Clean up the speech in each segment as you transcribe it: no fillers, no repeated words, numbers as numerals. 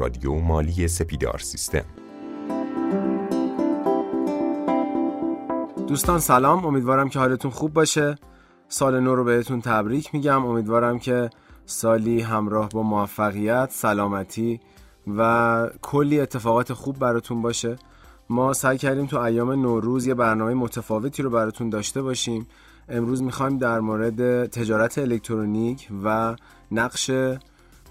رادیو مالی سپیدار سیستم. دوستان سلام، امیدوارم که حالتون خوب باشه. سال نو رو بهتون تبریک میگم. امیدوارم که سالی همراه با موفقیت، سلامتی و کلی اتفاقات خوب براتون باشه. ما سعی کردیم تو ایام نوروز یه برنامه متفاوتی رو براتون داشته باشیم. امروز میخوایم در مورد تجارت الکترونیک و نقش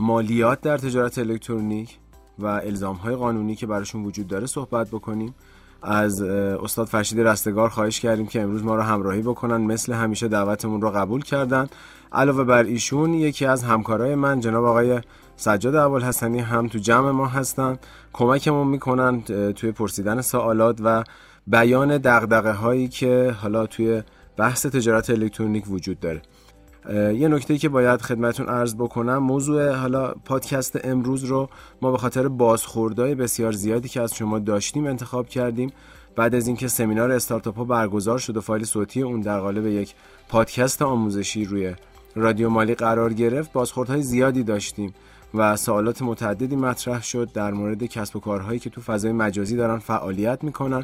مالیات در تجارت الکترونیک و الزام‌های قانونی که براشون وجود داره صحبت بکنیم. از استاد فرشیدی رستگار خواهش کردیم که امروز ما رو همراهی بکنن. مثل همیشه دعوتمون رو قبول کردن. علاوه بر ایشون یکی از همکارای من جناب آقای سجاد اول حسنی هم تو جمع ما هستن، کمکمون میکنن توی پرسیدن سوالات و بیان دغدغه هایی که حالا توی بحث تجارت الکترونیک وجود داره. یه نکته‌ای که باید خدمتتون عرض بکنم، موضوع حالا پادکست امروز رو ما به خاطر بازخوردهای بسیار زیادی که از شما داشتیم انتخاب کردیم. بعد از اینکه سمینار استارتاپ‌ها برگزار شد و فایل صوتی اون در قالب یک پادکست آموزشی روی رادیو مالی قرار گرفت، بازخوردهای زیادی داشتیم و سوالات متعددی مطرح شد در مورد کسب و کارهایی که تو فضای مجازی دارن فعالیت میکنن،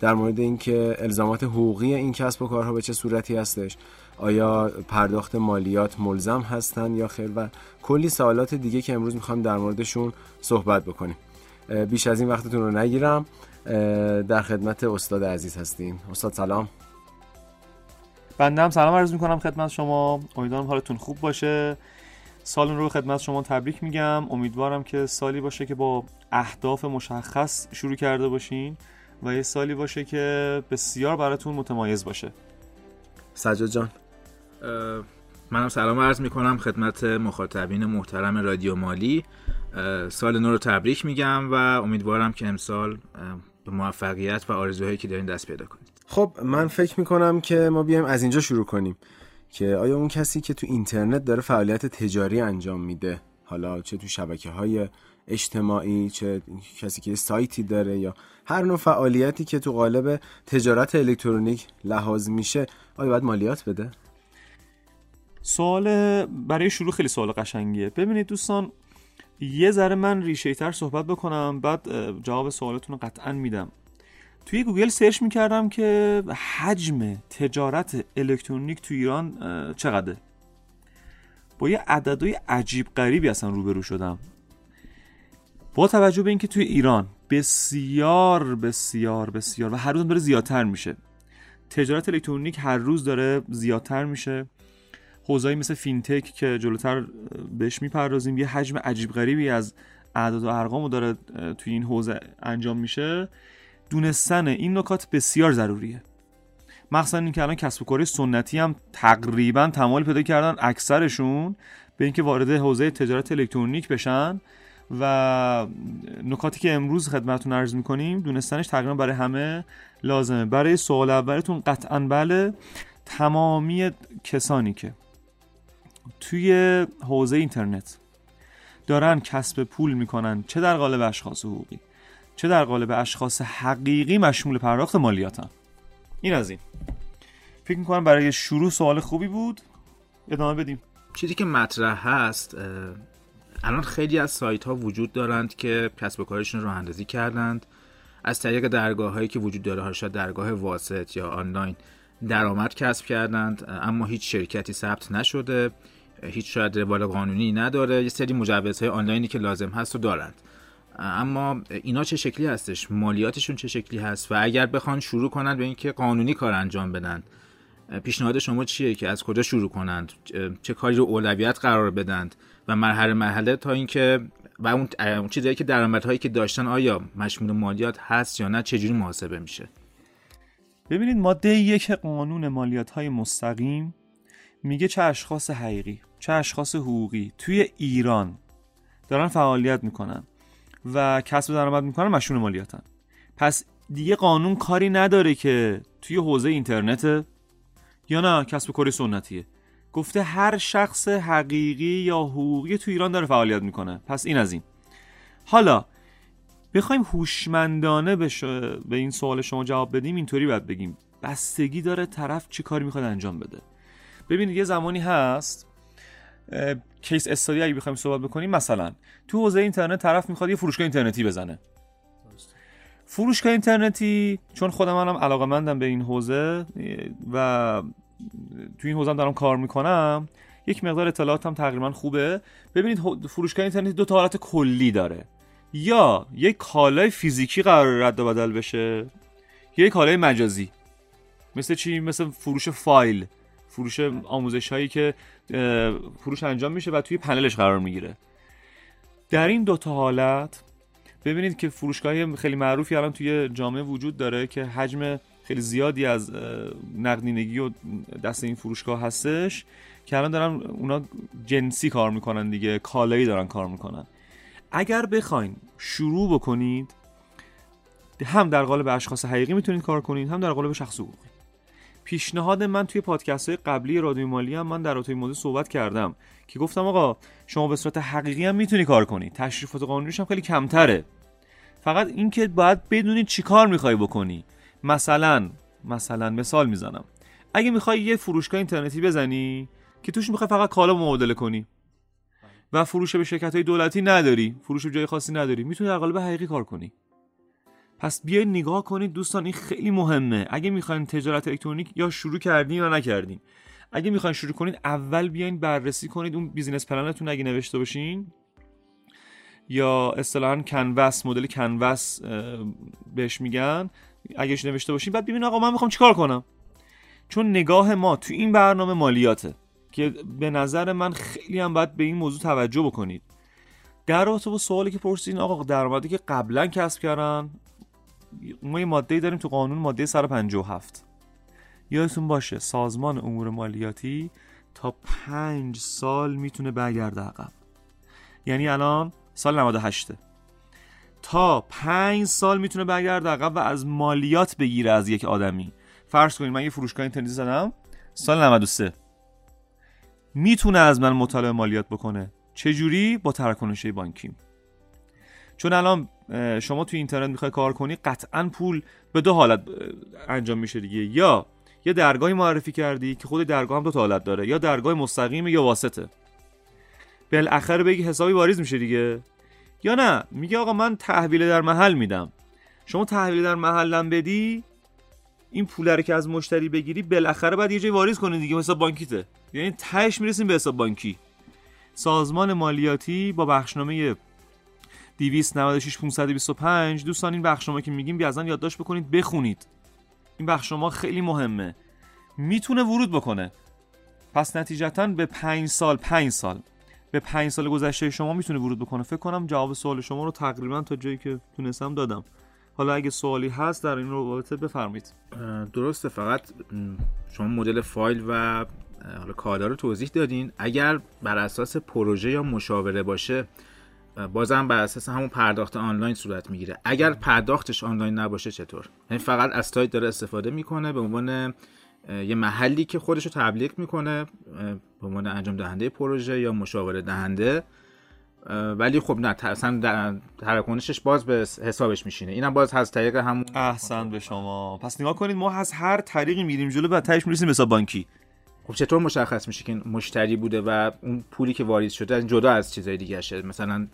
در مورد اینکه الزامات حقوقی این کسب و کارها به چه صورتی هستش، آیا پرداخت مالیات ملزم هستن یا خیر و کلی سوالات دیگه که امروز میخوام در موردشون صحبت بکنیم. بیش از این وقتتون رو نگیرم، در خدمت استاد عزیز هستیم. استاد سلام. بنده هم سلام عرض میکنم خدمت شما. امیدوارم حالتون خوب باشه. سال رو خدمت شما تبریک میگم. امیدوارم که سالی باشه که با اهداف مشخص شروع کرده باشین و یه سالی باشه که بسیار براتون متمایز باشه. سجاد جان. منم سلام عرض میکنم خدمت مخاطبین محترم رادیو مالی. سال نو رو تبریک میگم و امیدوارم که امسال به موفقیت و آرزوهایی که دارین دست پیدا کنید. خب من فکر میکنم که ما بیایم از اینجا شروع کنیم که آیا اون کسی که تو اینترنت داره فعالیت تجاری انجام میده، حالا چه تو شبکه‌های اجتماعی، چه کسی که سایتی داره یا هر نوع فعالیتی که تو قالب تجارت الکترونیک لحاظ میشه، آیا باید مالیات بده؟ سوال برای شروع خیلی سوال قشنگیه. ببینید دوستان، یه ذره من ریشه‌ای‌تر صحبت بکنم بعد جواب سوالتون رو قطعاً میدم. توی گوگل سرچ میکردم که حجم تجارت الکترونیک تو ایران چقدره. با یه عددهای عجیب غریبی اصلا روبرو شدم. با توجه به اینکه توی ایران بسیار بسیار بسیار و هر روز داره زیادتر میشه، تجارت الکترونیک هر روز داره زیادتر میشه. حوزه‌ای مثل فینتک که جلوتر بهش میپردازیم یه حجم عجیب غریبی از اعداد و ارقامو داره توی این حوزه انجام میشه. دونستن این نکات بسیار ضروریه، مخصوصا اینکه الان کسب و کارهای سنتی هم تقریبا تمایل پیدا کردن اکثرشون به اینکه وارد حوزه تجارت الکترونیک بشن و نکاتی که امروز خدمتتون عرض می‌کنیم دونستنش تقریبا برای همه لازمه. برای سوال اولتون قطعاً بله، تمامی کسانی که توی حوزه اینترنت دارن کسب پول میکنن، چه در قالب اشخاص حقوقی چه در قالب اشخاص حقیقی، مشمول پرداخت مالیاتن. این از این. فکر میکنم برای شروع سوال خوبی بود. ادامه بدیم. چیزی که مطرح هست، الان خیلی از سایت ها وجود دارند که کسب و کارشون رو اندازی کردند، از طریق درگاه هایی که وجود داره، شاید درگاه واسط یا آنلاین درآمد کسب کردند، اما هیچ شرکتی ثبت نشده، هیچ شاید روال قانونی نداره، یه سری مجوزهای آنلاینی که لازم هست رو دارند. اما اینا چه شکلی هستش؟ مالیاتشون چه شکلی هست؟ و اگر بخوان شروع کنند به اینکه قانونی کار انجام بدن، پیشنهاد شما چیه که از کجا شروع کنند؟ چه کاری رو اولویت قرار بدند و مرحله مرحله تا اینکه و اون چیزایی که درآمدهایی که داشتن آیا مشمول مالیات هست یا نه چجوری محاسبه میشه؟ ببینید ماده 1 قانون مالیات‌های مستقیم میگه چه اشخاص حقیقی چه اشخاص حقوقی توی ایران دارن فعالیت میکنن و کسب درآمد میکنن مشمول مالیاتن. پس دیگه قانون کاری نداره که توی حوزه اینترنته یا نه کسب کاری سنتیه. گفته هر شخص حقیقی یا حقوقی توی ایران داره فعالیت میکنه. پس این از این. حالا بخوایم هوشمندانه به این سوال شما جواب بدیم، اینطوری باید بگیم بستگی داره طرف چی کاری میخواد انجام بده. ببینید یه زمانی هست کیس استادی اگه بخوایم صحبت بکنیم، مثلا تو حوزه اینترنت طرف میخواد یه فروشگاه اینترنتی بزنه. فروشگاه اینترنتی، چون خود منم علاقه‌مندم به این حوزه و تو این حوزه هم دارم کار میکنم، یک مقدار اطلاعاتم تقریبا خوبه. ببینید فروشگاه اینترنتی دو تا حالت کلی داره، یا یک کالای فیزیکی قرار رد و بدل بشه یا یک کالای مجازی. مثل چی؟ مثل فروش فایل، فروش آموزش هایی که فروش انجام میشه و توی پنلش قرار میگیره. در این دو تا حالت ببینید که فروشگاهی خیلی معروفی الان توی جامعه وجود داره که حجم خیلی زیادی از نقدینگی و دست این فروشگاه هستش که الان دارن اونا جنسی کار میکنن دیگه، کالایی دارن کار میکنن. اگر بخواین شروع بکنید، هم در قالب اشخاص حقیقی میتونید کار کنید، هم در قالب شخص حقوقی. پیشنهاد من توی پادکست‌های قبلی رادیو مالی هم من در رابطه این موضوع صحبت کردم که گفتم آقا شما به صورت حقیقی هم میتونی کار کنی، تشریفات قانونیش هم خیلی کمتره، فقط این که باید بدونی چی کار میخوای بکنی. مثلا مثال میزنم، اگه میخوای یه فروشگاه اینترنتی بزنی که توش میخوای فقط کالا معامله کنی و فروش به شرکت‌های دولتی نداری، فروش به جای خاصی نداری، میتونی در قالب حقیقی کار کنی. پس بیاید نگاه کنید دوستان، این خیلی مهمه. اگه میخواین تجارت الکترونیک یا شروع کردین یا نکردین، اگه میخواین شروع کنید، اول بیاین بررسی کنید اون بیزینس پلنتون اگه نوشته باشین، یا اصطلاحاً کنواس، مدل کنواس بهش میگن، اگهش نوشته باشین، بعد ببینید آقا من میخوام چیکار کنم. چون نگاه ما تو این برنامه مالیاته که به نظر من خیلی هم باید به این موضوع توجه بکنید. در رابطه با سوالی که پرسیدین، آقا درآمدی که قبلا کسب کردن، ما یه ماده‌ای داریم تو قانون، ماده 157، یادتون باشه سازمان امور مالیاتی تا 5 سال میتونه برگرده عقب. یعنی الان سال 98، تا 5 سال میتونه برگرده عقب و از مالیات بگیره از یک آدمی. فرض کنید من یه فروشگاه اینترنتی زدم سال 93، میتونه از من مطالبه مالیات بکنه. چجوری؟ با تراکنش بانکیم. چون الان شما توی اینترنت میخوای کار کنی، قطعاً پول به دو حالت انجام میشه دیگه، یا یه درگاهی معرفی کردی که خود درگاه هم دو تا حالت داره، یا درگاه مستقیم یا واسطه، بالاخره بگی حسابی واریز میشه دیگه. یا نه، میگه آقا من تحویل در محل میدم، شما تحویل در محلم بدی، این پوله رو که از مشتری بگیری بالاخره بعد یه جای واریز کنی دیگه، حساب بانکیته. یعنی تهش میرسیم به حساب بانکی. سازمان مالیاتی با بخشنامه 296-525 دوستان، این بخشنامه که میگیم بیازن یادداشت بکنید، بخونید. این بخشنامه خیلی مهمه، میتونه ورود بکنه. پس نتیجتاً به 5 سال به 5 سال گذشته شما میتونه ورود بکنه. فکر کنم جواب سوال شما رو تقریباً تا جایی که تونستم دادم. حالا اگه سوالی هست در این رابطه بفرمایید. درسته، فقط شما مدل فایل و حالا کالا رو توضیح دادین. اگر بر اساس پروژه یا مشاوره باشه، بازم بر اساس همون پرداخت آنلاین صورت میگیره. اگر پرداختش آنلاین نباشه چطور؟ یعنی فقط از سایت داره استفاده میکنه به عنوان یه محلی که خودش رو تبلیغ میکنه به عنوان انجام دهنده پروژه یا مشاوره دهنده، ولی خب نه، اصلا تراکنشش باز به حسابش میشینه. اینم باز از طریق همون. احسن به شما. پس نگاه کنید، ما از هر طریقی میریم جلو، بعد تهش میرسیم به حساب بانکی. خب چطور مشخص میشه که مشتری بوده و اون پولی که واریز شده جدا از چیزهای دیگه شه، مثلا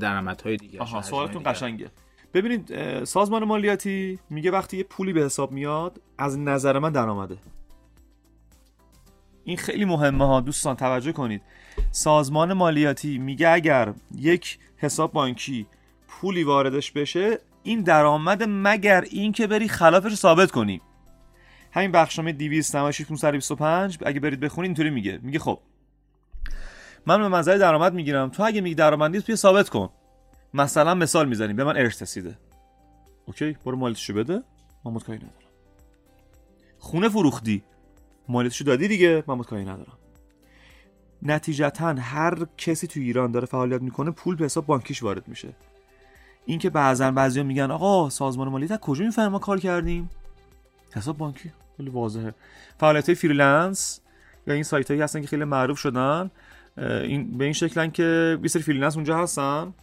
درآمدهای دیگه؟ آها، سوالتون قشنگه. ببینید، سازمان مالیاتی میگه وقتی یه پولی به حساب میاد، از نظر من درآمده. این خیلی مهمه ها دوستان، توجه کنید. سازمان مالیاتی میگه اگر یک حساب بانکی پولی واردش بشه، این درآمد، مگر این که بری خلافش ثابت کنی. همین بخشنامه 296-525 اگه برید بخونید اینطوری میگه. میگه خب من به منزله درآمد میگیرم، تو اگه میگی درآمد نیست بیا ثابت کن. مثلا مثال میزنیم، به من ارث رسیده، اوکی، برو مالیاتشو بده، من متکایی ندارم. خونه فروختی، مالیاتشو دادی دیگه، من متکایی ندارم. نتیجتاً هر کسی تو ایران داره فعالیت میکنه، پول به حساب بانکیش وارد میشه. این که بعضیا میگن آقا سازمان مالیات کجا میفهمه ما کار کردیم؟ حساب بانکی خیلی واضحه. فعالیت‌های فریلنس یا این سایتایی هستن که خیلی معروف شدن، این به این شکلن که یه سری فریلنس اونجا هستن،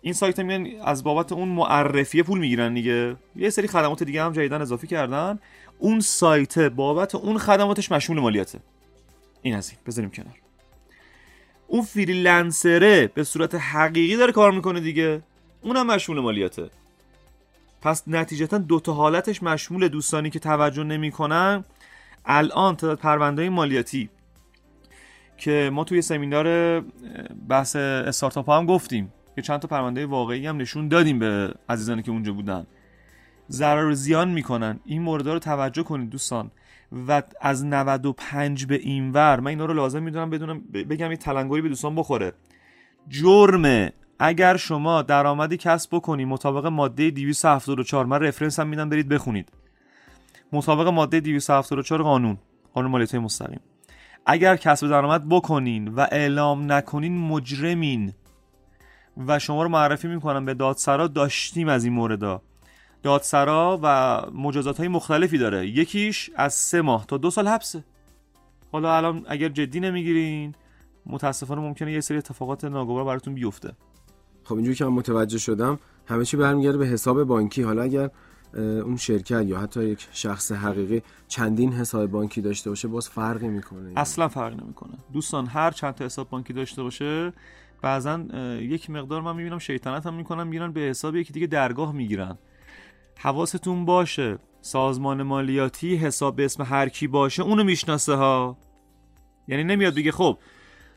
این سایت‌ها میان از بابت اون معرفیه پول میگیرن دیگه. یه سری خدمات دیگه هم جدیدن اضافه کردن، اون سایت بابت اون خدماتش مشمول مالیاته. این از این بذاریم کنار. اون فریلنسره به صورت حقیقی داره کار میکنه دیگه، اونم مشمول مالیاته. پس نتیجتا دوتا حالتش مشمول دوستانی که توجه نمیکنن. الان تعداد پرونده‌های مالیاتی که ما توی سمینار بحث استارتاپ هم گفتیم که چند تا پرونده واقعی هم نشون دادیم به عزیزانی که اونجا بودن، ضرر و زیان میکنن. این مورد رو توجه کنید دوستان. و از 95 به این ور من اینا رو لازم میدونم بدونم بگم یه تلنگری به دوستان بخوره. جرمه اگر شما درآمدی کسب بکنی مطابق ماده 274، من رفرنس هم میدم برید بخونید، مطابق ماده 274 قانون مالیاتی مستقیم، اگر کسب درآمد بکنین و اعلام نکنین مجرمین. و شما رو معرفی میکنم به دادسرا، داشتیم از این موردا. دادسرا و مجازات های مختلفی داره، یکیش از 3 ماه تا 2 سال حبسه. حالا الان اگر جدی نمیگیرین متاسفانه ممکنه یه سری اتفاقات ناگوار براتون بیفته. خب اینجوری که من متوجه شدم همه چی برمیگرده به حساب بانکی. حالا اگر اون شرکت یا حتی یک شخص حقیقی چندین حساب بانکی داشته باشه باز فرقی میکنه؟ اصلا فرق نمیکنه دوستان. هر چند تا حساب بانکی داشته باشه بعضا یک مقدار من میبینم شیطنت هم میکنن، میرن به حساب یکی دیگه درگاه میگیرن. حواستون باشه سازمان مالیاتی حساب به اسم هر کی باشه اونو میشناسه ها. یعنی نمیاد بگه خب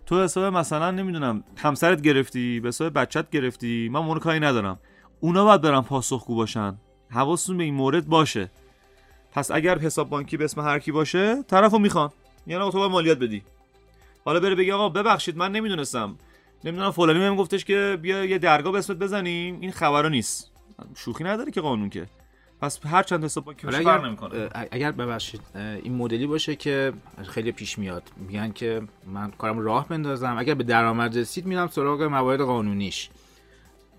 تو حساب مثلا نمیدونم همسرت گرفتی، به حساب بچت گرفتی، من اون کاری ندارم. اونا باید برن پاسخگو باشن. حواستون به این مورد باشه. پس اگر حساب بانکی به اسم هر کی باشه طرفو میخوان، یعنی آقا تو باید مالیات بدی. حالا بره بگه آقا ببخشید من نمیدونم فلانی بهم گفتش که بیا یه درگاه به اسمت بزنیم، این خبرا نیست. شوخی نداره که قانون که. پس هر چند حساب بانکی باشه فرق نمیکنه. اگر ببخشید این مدلی باشه که خیلی پیش میاد، میگن که من کارم راه بندازم، اگر به درآمد رسید میرم سراغ موارد قانونیش.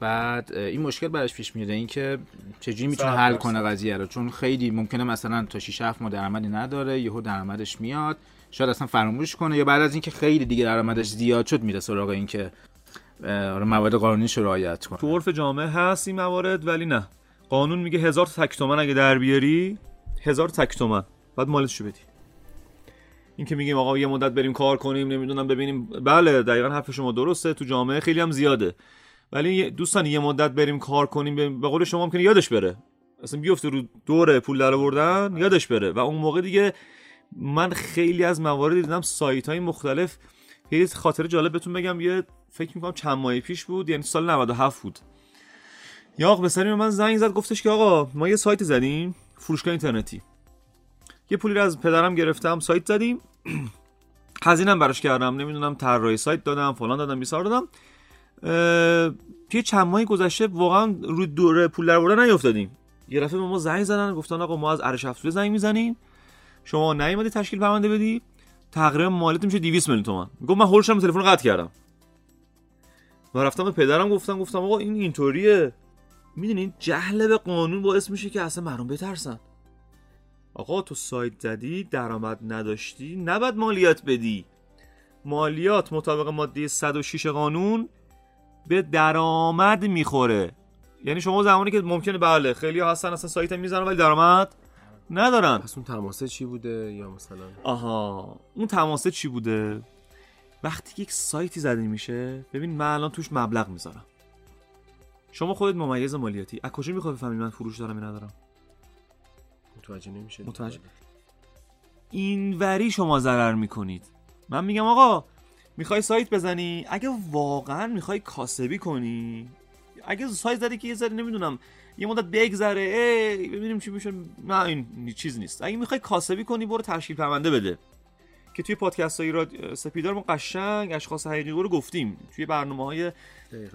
بعد این مشکل براش پیش میاد، این که چجوری میتونه حل کنه قضیه رو. چون خیلی ممکنه مثلا تا 6-7 ماه درآمدی نداره، یهو درآمدش میاد، شاید اصلا فراموش کنه، یا بعد از اینکه خیلی دیگه درآمدش زیاد شد میره سراغ این که موارد قانونیش رو رعایت کنه. تو عرف جامعه هست این موارد ولی نه. قانون میگه 1000 تک تومن اگه در بیاری، 1000 تک تومن بعد مالتشو بدی. این که میگیم آقا یه مدت بریم کار کنیم نمیدونم ببینیم، بله دقیقاً حرف شما درسته، تو جامعه خیلی هم زیاده. ولی دوستان یه مدت بریم کار کنیم به قول شما ممکنه یادش بره، اصلا بیفته رو دوره پول در آوردن یادش بره. و اون موقع دیگه من خیلی از موارد دیدم سایت‌های مختلف. یه خاطره جالب بهتون بگم، یه فکر می‌کنم چند ماه پیش بود، یعنی سال 97 بود، یه آقا به سری من زنگ زد گفتش که آقا ما یه سایت زدیم، فروشگاه اینترنتی، یه پولی رو از پدرم گرفتم سایت زدیم، هزینه‌ام براش کردم، نمیدونم طراحی سایت دادم، فلان دادم، بیسار دادم، توی چند ماه گذشته واقعا روی دوره پول در آوردن نیافتادیم. یه دفعه به ما زنگ زدن گفتن آقا ما از ارشد افزوده زنگ میزنیم، شما نیومدی تشکیل پرونده بدی، تقریبا مالیات میشه 200 میلیون تومان. گفت من هولشم تلفن قطع کردم و رفتم به پدرم گفتم آقا این اینطوریه. میدونید جهل به قانون باعث میشه که اصلا مردم بترسن. آقا تو سایت زدی درآمد نداشتی نباید مالیات بدی. مالیات مطابق ماده 106 قانون به درآمد میخوره. یعنی شما زمانی که ممکنه بله خیلی ها هستن اصلا سایت میزنن ولی درآمد ندارن. پس اون تماسه چی بوده؟ یا مثلا اون تماسه چی بوده؟ وقتی که یک سایتی زده میشه، ببین من الان توش مبلغ میذارم، شما خودت ممیز مالیاتی از کجا میخوای بفهمی من فروش دارم یا ندارم؟ متوجه نمیشه. این وری شما ضرر میکنید. من میگم آقا میخوای سایت بزنی، اگه واقعا میخوای کاسبی کنی، اگه سایت زدی که یه ذره نمیدونم یه مدت بگذره ببینیم چی میشه، نه این چیز نیست. اگه میخوای کاسبی کنی برو تشکیل پرونده بده، که توی پادکست های سپیدار ما قشنگ اشخاص حقیقی رو گفتیم. توی برنامه‌های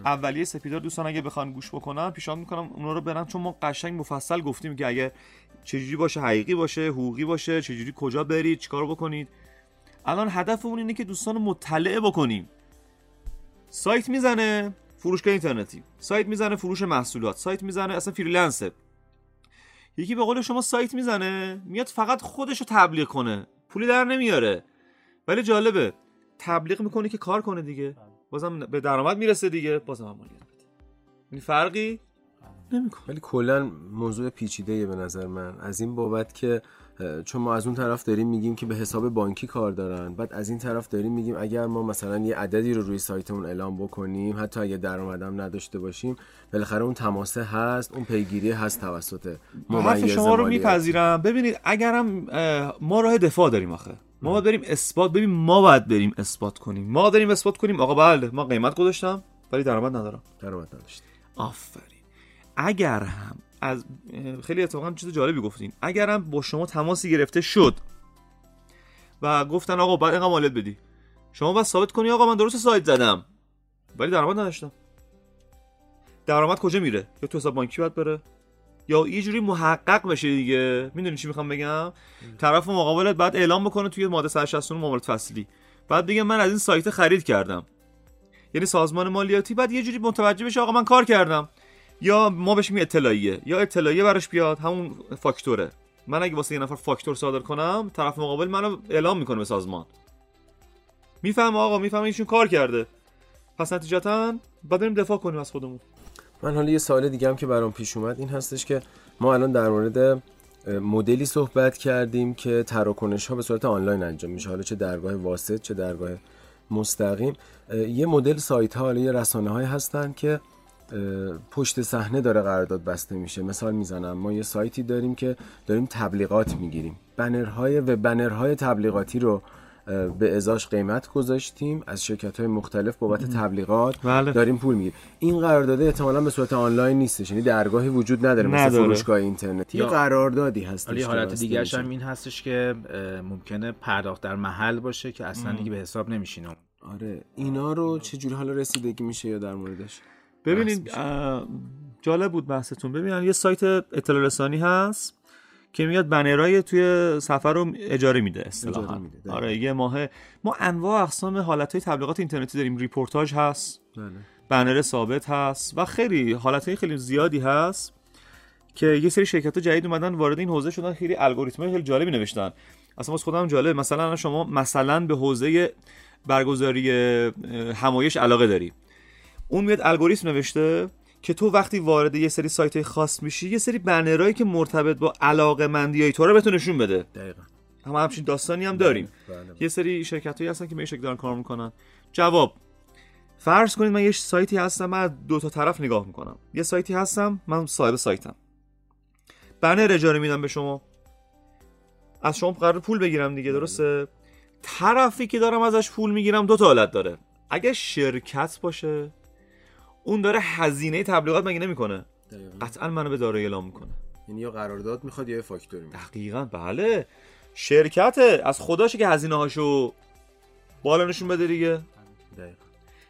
اولیه سپیدار دوستان اگه بخوان گوش بکنن پیشنهاد میکنم اونا رو برن، چون ما قشنگ مفصل گفتیم که اگه چجوری باشه، حقیقی باشه، حقوقی باشه، چجوری کجا برید، چیکار بکنید. الان هدفمون اینه که دوستان رو مطلع بکنیم. سایت میزنه فروشگاه اینترنتی، سایت میزنه فروش محصولات، سایت میزنه اصلا فریلنسه، یکی به قول شما سایت میزنه میاد فقط خودش رو تبلیغ کنه، پولی در نمیاره ولی جالبه تبلیغ میکنه که کار کنه دیگه، بازم به درآمد میرسه دیگه، بازم مالیات بده. این فرقی نمی‌کنه. ولی کلا موضوع پیچیده‌ای به نظر من، از این بابت که چون ما از اون طرف داریم میگیم که به حساب بانکی کار دارن، بعد از این طرف داریم میگیم اگر ما مثلا یه عددی رو روی سایتمون اعلام بکنیم حتی اگه درآمدم نداشته باشیم، بالاخره اون تماسه هست، اون پیگیری هست توسط ممیز مالیه. شما رو میپذیرم. ببینید اگرم ما راه دفاع داریم، آخه ما باید بریم اثبات، ببین ما باید بریم اثبات کنیم، ما داریم اثبات کنیم آقا بله ما قیمت گذاشتم ولی درآمد ندارم، درآمد نداشتم. آفرین. اگر هم از خیلی اتفاقا چیز جالبی گفتین، اگرم با شما تماسی گرفته شد و گفتن آقا باید اینقدر مالیات بدی، شما باید ثابت کنی آقا من درست سایت زدم ولی درآمد نداشتم. درآمد کجا میره؟ یا تو حساب بانکی باید بره یا یه جوری محقق بشه دیگه. میدونی چی میخوام بگم؟ طرف مقابلت بعد اعلام بکنه توی ماده 169 معاملات فصلی، بعد بگم من از این سایت خرید کردم، یعنی سازمان مالیاتی بعد یه جوری متوجه بشه آقا من کار کردم، یا ما بهش میگیم اطلاعیه، یا اطلاعیه براش بیاد همون فاکتوره. من اگه واسه یه نفر فاکتور صادر کنم، طرف مقابل منو اعلام میکنه به سازمان، میفهمه آقا میفهمه ایشون کار کرده، پس نتیجتاً بعد بریم دفاع کنیم از خودمون. من حالا یه سوال دیگه هم که برام پیش اومد این هستش که ما الان در مورد مدلی صحبت کردیم که تراکنش ها به صورت آنلاین انجام میشه، حالا چه درگاه واسط چه درگاه مستقیم. یه مدل سایت ها، یه رسانه های هستن که پشت صحنه داره قرارداد بسته میشه. مثال میزنم، ما یه سایتی داریم که داریم تبلیغات میگیریم، بنرهای و بنرهای تبلیغاتی رو به ازاش قیمت گذاشتیم، از شرکت‌های مختلف بابت تبلیغات داریم پول میگیریم. این قرارداد احتمالاً به صورت آنلاین نیستش، یعنی درگاهی وجود نداره مثل فروشگاه اینترنتی، یه قراردادی هست. ولی حالت دیگه‌اش هم این هستش که ممکنه پرداخت در محل باشه که اصلاً دیگه به حساب نمیشینه. آره اینا رو چه جوری حالا رسیدگی میشه یا در موردش؟ ببینید جالب بود بحثتون. ببینن یه سایت اطلاع رسانی هست که میاد بنرای توی سفر رو اجاره میده اصطلاحاً. آره یه ماهه ما انواع اقسام حالت‌های تبلیغات اینترنتی داریم، ریپورتاج هست، بله، بنر ثابت هست و خیلی حالت‌های خیلی زیادی هست که یه سری شرکت‌ها جدید اومدن وارد این حوزه شدن، خیلی الگوریتم‌های خیلی جالبی نوشتن. اصلا واسه خودم جالب، مثلا شما مثلا به حوزه برگزاری همایش علاقه داری، اون میاد الگوریتم نوشته که تو وقتی وارد یه سری سایت‌های خاص میشی یه سری بنرایی که مرتبط با علاقه‌مندیای تو رو بتونه نشون بده. دقیقاً. اما همچین داستانی هم داریم. بله. یه سری شرکتایی هستن که به این شکل دارن کار میکنن. جواب، فرض کنید من یه سایتی هستم، من دو تا طرف نگاه میکنم. یه سایتی هستم، من صاحب سایتم. بنر اجاره میدم به شما. از شما قرار پول بگیرم دیگه، درسته؟ طرفی که دارم ازش پول میگیرم دو تا حالت داره. اگه شرکت باشه اون داره هزینه تبلیغات مگه نمیکنه؟ قطعاً منو به دارایی اعلام میکنه. یعنی یا قرارداد میخواد یا فاکتوری میخواد. دقیقاً بله. شرکته از خداشه که هزینه هاشو بالا نشون بده دیگه. دقیقاً.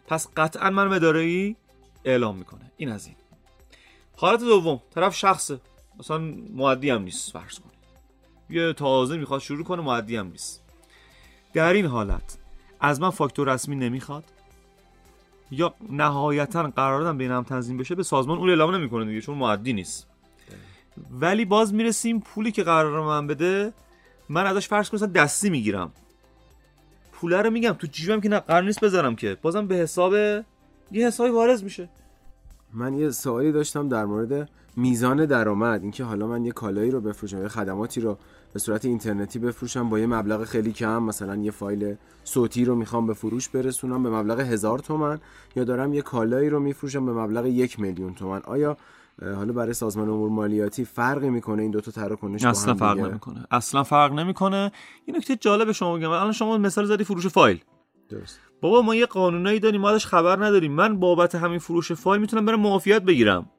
پس قطعاً منو به دارایی اعلام میکنه. این از این. حالت دوم، طرف شخصه. مثلا مودی هم نیست فرض کنید. یه تازه میخواد شروع کنه، مودی هم نیست. در این حالت از من فاکتور رسمی نمیخواد. یا نهایتاً قراردادم بین هم تنظیم بشه، به سازمان اون اعلام نمیکنه دیگه چون مؤدی نیست. ولی باز میرسیم پولی که قرار من بده، من ازش فرض کنم دستی میگیرم، پوله رو میگم تو جیبم که نه قرار نیست بذارم، که بازم به حساب یه حسابی وارز میشه. من یه سوالی داشتم در مورد میزان درآمد، اینکه حالا من یه کالایی رو بفروشم، یه خدماتی رو به صورت اینترنتی بفروشم با یه مبلغ خیلی کم، مثلا یه فایل صوتی رو میخوام به فروش برسونم به مبلغ 1000 تومان، یا دارم یه کالایی رو میفروشم به مبلغ 1,000,000 تومان. آیا حالا برای سازمان امور مالیاتی فرقی میکنه این دوتا تراکنش با هم؟ اصلا فرق نمیکنه، اصلا فرق نمیکنه. یه نکته جالب شما بگم، الان شما مثال زدی فروش فایل، درست بابا ما یه قانونایی داریم ما ازش خبر نداریم، من بابت همین فروش فایل میتونم برم معافیت بگیرم.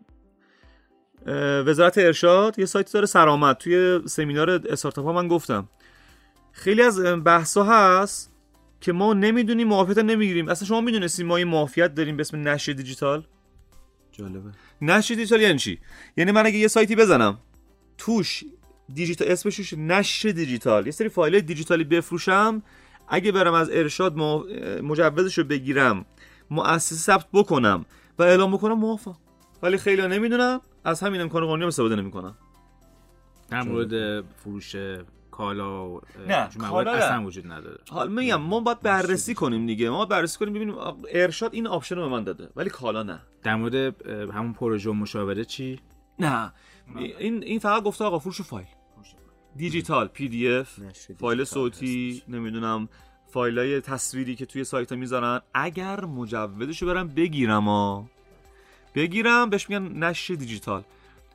وزارت ارشاد یه سایت داره سرآمد، توی سمینار استارتاپ ها من گفتم خیلی از بحثا هست که ما نمیدونیم معافیت نمیگیریم. اصلا شما میدونستین ما یه معافیت داریم به اسم نشر دیجیتال؟ جالبه. نشر دیجیتال یعنی چی؟ یعنی من اگه یه سایتی بزنم توش دیجیتال، اسمش نشر دیجیتال، یه سری فایل دیجیتالی بفروشم، اگه برم از ارشاد مجوزشو بگیرم، مؤسسه ثبت بکنم و اعلام بکنم معافم، ولی خیلی‌ها نمیدونن، از همین امکان قانونی استفاده نمی‌کنن. در مورد فروش کالا و مواد اصلا وجود نداره. حالا میگم ما باید بررسی کنیم دیگه، ما باید بررسی کنیم ببینیم ارشاد این آپشن رو به من داده ولی کالا نه. در مورد همون پروژه مشاوره چی؟ نه این فقط گفته آقا فروش فایل دیجیتال، پی دی اف، فایل صوتی، نمیدونم فایلای تصویری که توی سایت ها میذارن، اگر مجوزشو برم بگیرم بهش میگن نشر دیجیتال.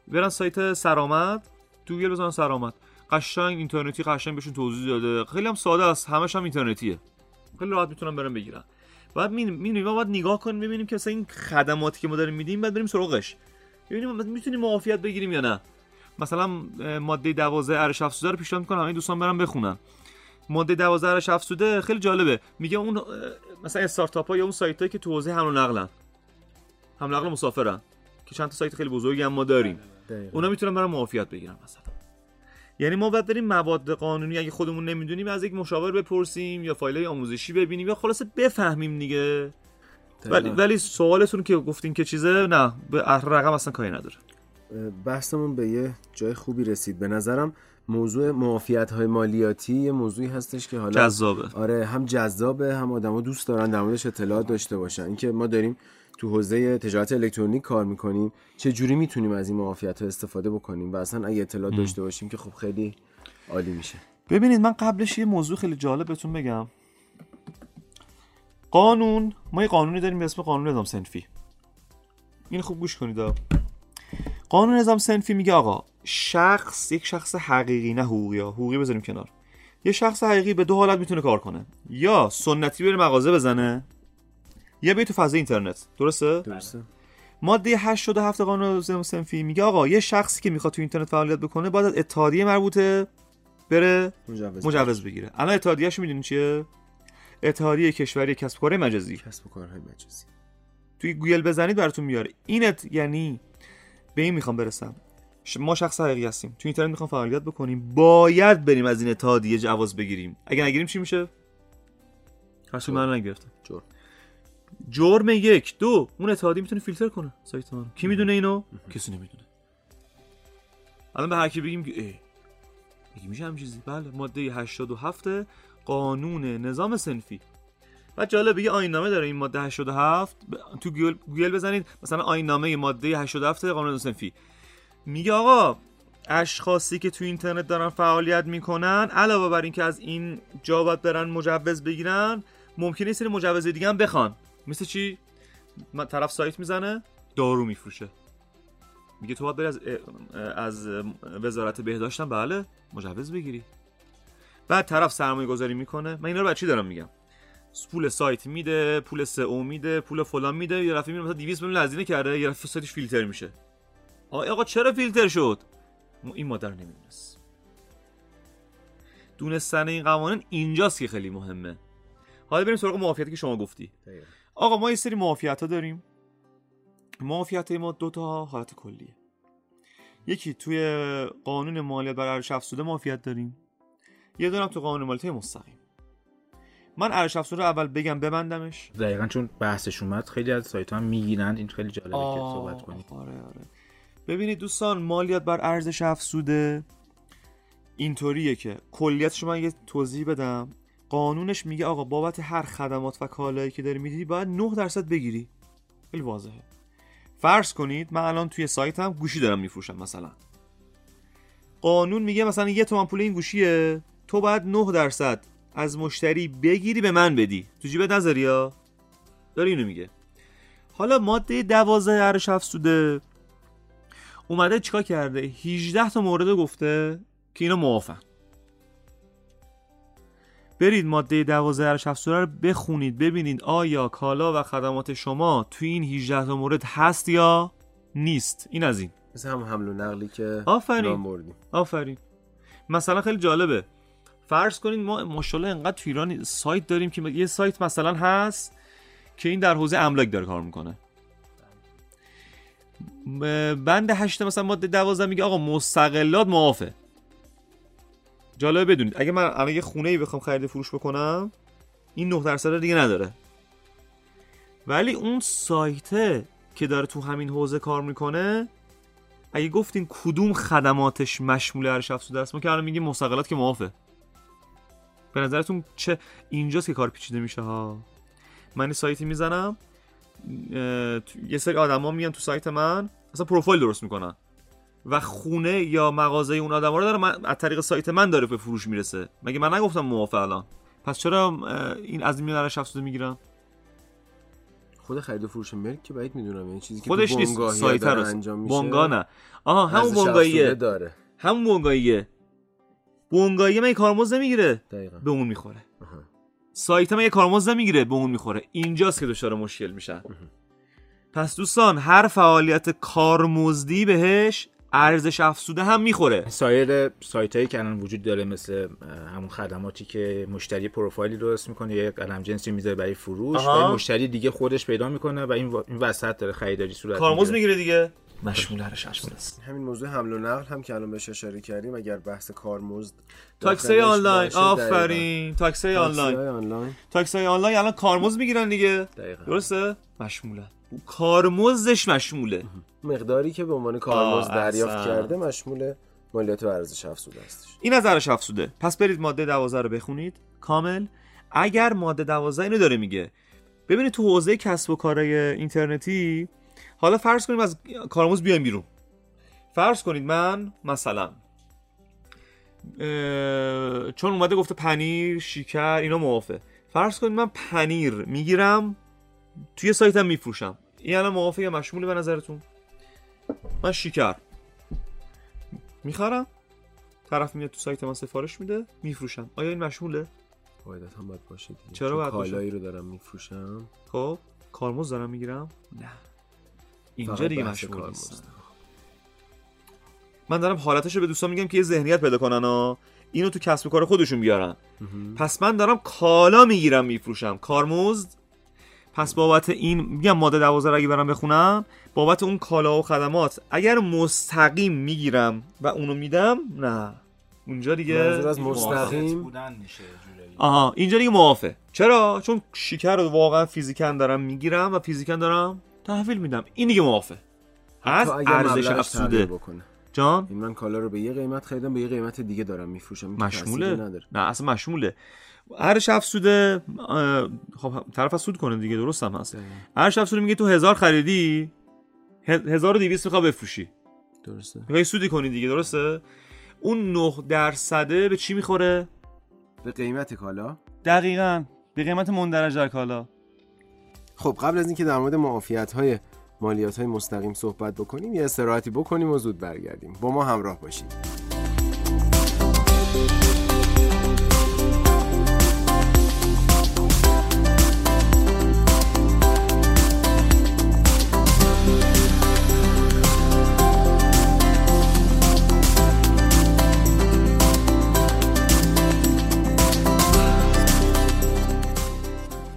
برن سایت سرآمد تو گوگل بزنن سرآمد، قشنگ اینترنتی قشنگ بهشون توضیح داده، خیلی هم ساده است، همش هم اینترنتیه، خیلی راحت میتونن برن بگیرن. بعد ما باید نگاه کنیم ببینیم که مثلا این خدماتی که ما داریم میدیم بعد بریم سراغش ببینیم میتونیم معافیت بگیریم یا نه. مثلا ماده 12 ارشد افزوده رو پیشنهاد میکنم همین دوستان برن بخونن. ماده 12 ارشد افزوده خیلی جالبه، میگه اون مثلا استارتاپ‌ها یا اون سایتایی که تو حوزه حمل و نقلن، حمل و نقل مسافرن که چند تا سایت خیلی بزرگی هم ما داریم، اونا میتونن برن معافیت بگیرن. مثلا یعنی ما باید بریم مواد قانونی اگه خودمون نمیدونیم از یک مشاور بپرسیم یا فایلای آموزشی ببینیم یا خلاصه بفهمیم دیگه. ولی سوالتون که گفتین که چیزه، نه به رقم اصلا کاری نداره. بحثمون به یه جای خوبی رسید به نظرم. موضوع معافیت‌های مالیاتی یه موضوعی هستش که حالا جذابه. آره، هم جذابه، هم آدما دوست دارن در موردش اطلاعات داشته باشن. اینکه ما داریم تو حوزه تجارت الکترونیک کار می‌کنیم، چه جوری میتونیم از این معافیت‌ها استفاده بکنیم و اصلا اگه اطلاعات داشته باشیم که خب خیلی عالی میشه. ببینید من قبلش یه موضوع خیلی جالب بهتون بگم. قانون، ما یه قانونی داریم به اسم قانون نظام صنفی. این خوب گوش کنید. قانون نظام صنفی میگه آقا شخص، یک شخص حقیقی، نه حقوقی ها، حقوقی بذاریم کنار، یه شخص حقیقی به دو حالت میتونه کار کنه، یا سنتی بره مغازه بزنه یا بیاد تو فضای اینترنت. درسته. ماده 87 قانون نظام صنفی میگه آقا یه شخصی که میخواد تو اینترنت فعالیت بکنه باید از اتحادیه مربوطه بره مجوز بگیره. الان اتحادیه‌اش میدونین چیه؟ اتحادیه کشوری کسب و کارهای مجازی. توی گوگل بزنید براتون میاره. اینت یعنی به این میخوام برسم، ما شخص حقیقی هستیم تو اینترنت میخوام فعالیت بکنیم، باید بریم از این اتحادیه جواز بگیریم. اگه نگیریم چی میشه؟ هرچی من نگرفته جرم. 1 2 اون اتحادیه میتونه فیلتر کنه سایت ما. کی میدونه اینو؟ کسی نمیدونه. الان به هر کی بگیم که میگه میشه همین چیزی. بله، ماده 87 قانون نظام صنفی. بعد جالبه یه آیین نامه داره این ماده 87. تو گوگل بزنید مثلا آیین نامه ماده 87 قانون صنفی، میگه آقا اشخاصی که تو اینترنت دارن فعالیت میکنن علاوه بر اینکه از این جا باید برن مجوز بگیرن، ممکنه یه سری مجوز دیگه هم بخوان. مثل چی؟ من طرف سایت میزنه دارو میفروشه، میگه تو باید بری از وزارت بهداشت بله مجوز بگیری. بعد طرف سرمایه گذاری میکنه. من اینا رو برای چی دارم میگم؟ پول سایت میده، پول سئو میده، پول فلان میده، یه رفیق میره مثلا 200 میلیون هزینه کرده، یه رفیق سایتش فیلتر میشه. آقا چرا فیلتر شد؟ این مادر نمیدونست. دونستن این قوانین اینجاست که خیلی مهمه. حالا بریم سراغ معافیتی که شما گفتی. آقا ما یه سری معافیت‌ها داریم. معافیت‌های ما دو تا حالت کلیه. یکی توی قانون مالیات بر ارزش افزوده معافیت داریم. یه دونم تو قانون مالیات مستقیم. من ارزش افزوده اول بگم ببندمش. دقیقاً چون بحثش اومد خیلی از سایت‌ها میگیرن، این خیلی جالبه که صحبت کنیم. آره. ببینید دوستان، مالیات بر ارزش افزوده اینطوریه که کلیتش من یه توضیح بدم. قانونش میگه آقا بابت هر خدمات و کالایی که داری میدی باید 9% بگیری. خیلی واضحه. فرض کنید من الان توی سایتم گوشی دارم میفروشم، مثلا قانون میگه مثلا 1 تومن پول این گوشیه، تو باید 9% از مشتری بگیری به من بدی، تو جیبت نذاری ها. داره اینو میگه. حالا ماده 12 ارزش افزوده اومده چیکار کرده؟ 18 تا مورد گفته که اینا معافن. برید ماده 12 ارزش افزوده رو بخونید ببینید آیا کالا و خدمات شما تو این 18 تا مورد هست یا نیست. این از این مثل هم حمل و نقلی که آفرین. مثلا خیلی جالبه، فرض کنید ما ماشاءالله انقدر تو ایران سایت داریم که یه سایت مثلا هست که این در حوزه املاک داره کار میکنه. بند 8 مثلا ماده 12 میگه آقا مستقلات معافه. جالبه بدونید اگه من الان یه خونه ای بخوام خرید فروش بکنم این 9% دیگه نداره، ولی اون سایته که داره تو همین حوزه کار میکنه اگه گفتین کدوم خدماتش مشمول ارزش افزوده است، ما که الان میگیم مستقلات که معافه. به نظرتون چه اینجاست که کار پیچیده میشه ها؟ من این سایتی میزنم، یه سری آدما میان تو سایت من اصلا پروفایل درست میکنن، و خونه یا مغازه اون آدم‌ها رو داره از طریق سایت من داره به فروش میرسه. مگه من نگفتم موافق الان؟ پس چرا این از میلیون شخص رو میگیرم؟ خود خرید و فروش ملک که بعید میدونم، یعنی چیزی که خودش نیست، سایت رو انجام میشه. بونگا نه. آها همون بونگاییه داره. همون بونگاییه. بونگاییه من کارمزد نمیگیره، به اون میخوره. سایت من کارمزد نمیگیره، به اون میخوره. اینجاست که دچار مشکل میشن. پس دوستان هر فعالیت کارمزدی بهش ارزش افزوده هم میخوره. سایر سایتایی که الان وجود داره مثل همون خدماتی که مشتری پروفایلی درست میکنه، یک علم جنسی میذاره برای فروش و مشتری دیگه خودش پیدا میکنه و این وسط داره خریداری صورت میگیره، کارمزد میگیره دیگه، مشمول هرش هست. همین موضوع حمل و نقل هم که الان بهش اشاره کردیم، اگر بحث کارمزد، تاکسی آنلاین، آفرین، تاکسی آنلاین، تاکسی آنلاین الان کارمزد میگیرن دیگه، درسته؟ مشموله، کارمزدش مشموله، مقداری که به عنوان کارمزد دریافت کرده مشمول مالیات و ارزش افزوده هستش. این از ارزش افزوده. پس برید ماده 12 رو بخونید کامل. اگر ماده 12 اینو داره میگه، ببینید تو حوزه کسب و کارهای اینترنتی، حالا فرض کنیم از کارمزد بیایم بیرون، فرض کنید من مثلا چون اومده گفته پنیر، شکر، اینا موافقه، فرض کنید من پنیر میگیرم توی سایتم میفروشم، این الان موافقه مشموله به نظرتون؟ من شکر میخرم، طرف میاد تو سایت من سفارش میده، میفروشم، آیا این مشموله؟ قاعدتا هم باید باشه. چرا باید باشه؟ کالایی رو دارم میفروشم، خب کارمزد دارم میگیرم؟ نه، اینجا دیگه مشمول نیست. من دارم حالتشو به دوستان میگم که یه ذهنیت پیدا کنن و اینو تو کسب و کار خودشون بیارن. پس من دارم کالا میگیرم میفروشم، کارمزد. پس بابت این میگم ماده 12 اگه برام بخونم، بابت اون کالا و خدمات اگر مستقیم میگیرم و اونو میدم، نه اونجا دیگه منظور از مستقیم بودن میشه جوری. آها اینجا دیگه موافقه. چرا؟ چون شکر رو واقعا فیزیکن دارم میگیرم و فیزیکن دارم تحویل میدم، این دیگه موافقه. از ارزش افزوده جان، این من کالا رو به یه قیمت خریدم، به یه قیمت دیگه دارم میفروشم، مشموله؟ نه اصلا مشموله. ارزش افزوده خب طرف سود کنه دیگه، درست هم هست. ارزش افزوده میگه تو 1000 خریدی، 1200 میخوای بفروشی، درسته؟ میخوای سودی کنی دیگه، درسته؟ اون 9% به چی میخوره؟ به قیمت کالا. دقیقاً، به قیمت مندرج در کالا. خب قبل از اینکه در مورد معافیت‌های مالیات‌های مستقیم صحبت بکنیم، یه استراحتی بکنیم و زود برگردیم. با ما همراه باشید.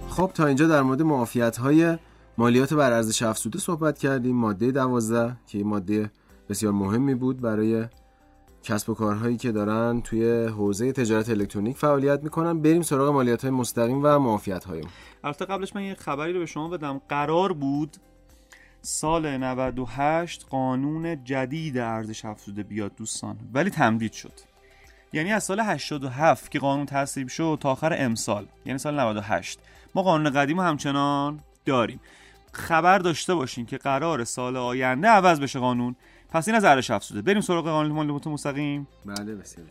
خب تا اینجا در مورد معافیت‌های مالیات بر ارزش افزوده صحبت کردیم، ماده 12 که این ماده بسیار مهمی بود برای کسب و کارهایی که دارن توی حوزه تجارت الکترونیک فعالیت میکنن. بریم سراغ مالیات‌های مستقیم و معافیت‌های اون. البته قبلش من یه خبری رو به شما بدم، قرار بود سال 98 قانون جدید ارزش افزوده بیاد دوستان، ولی تمدید شد. یعنی از سال 87 که قانون تصویب شد تا آخر امسال، یعنی سال 98 ما قانون قدیم همچنان داریم. خبر داشته باشین که قرار سال آینده عوض بشه قانون. پس این از ارزش افزوده. بریم سراغ قانون مالیات مستقیم. بله بسیار.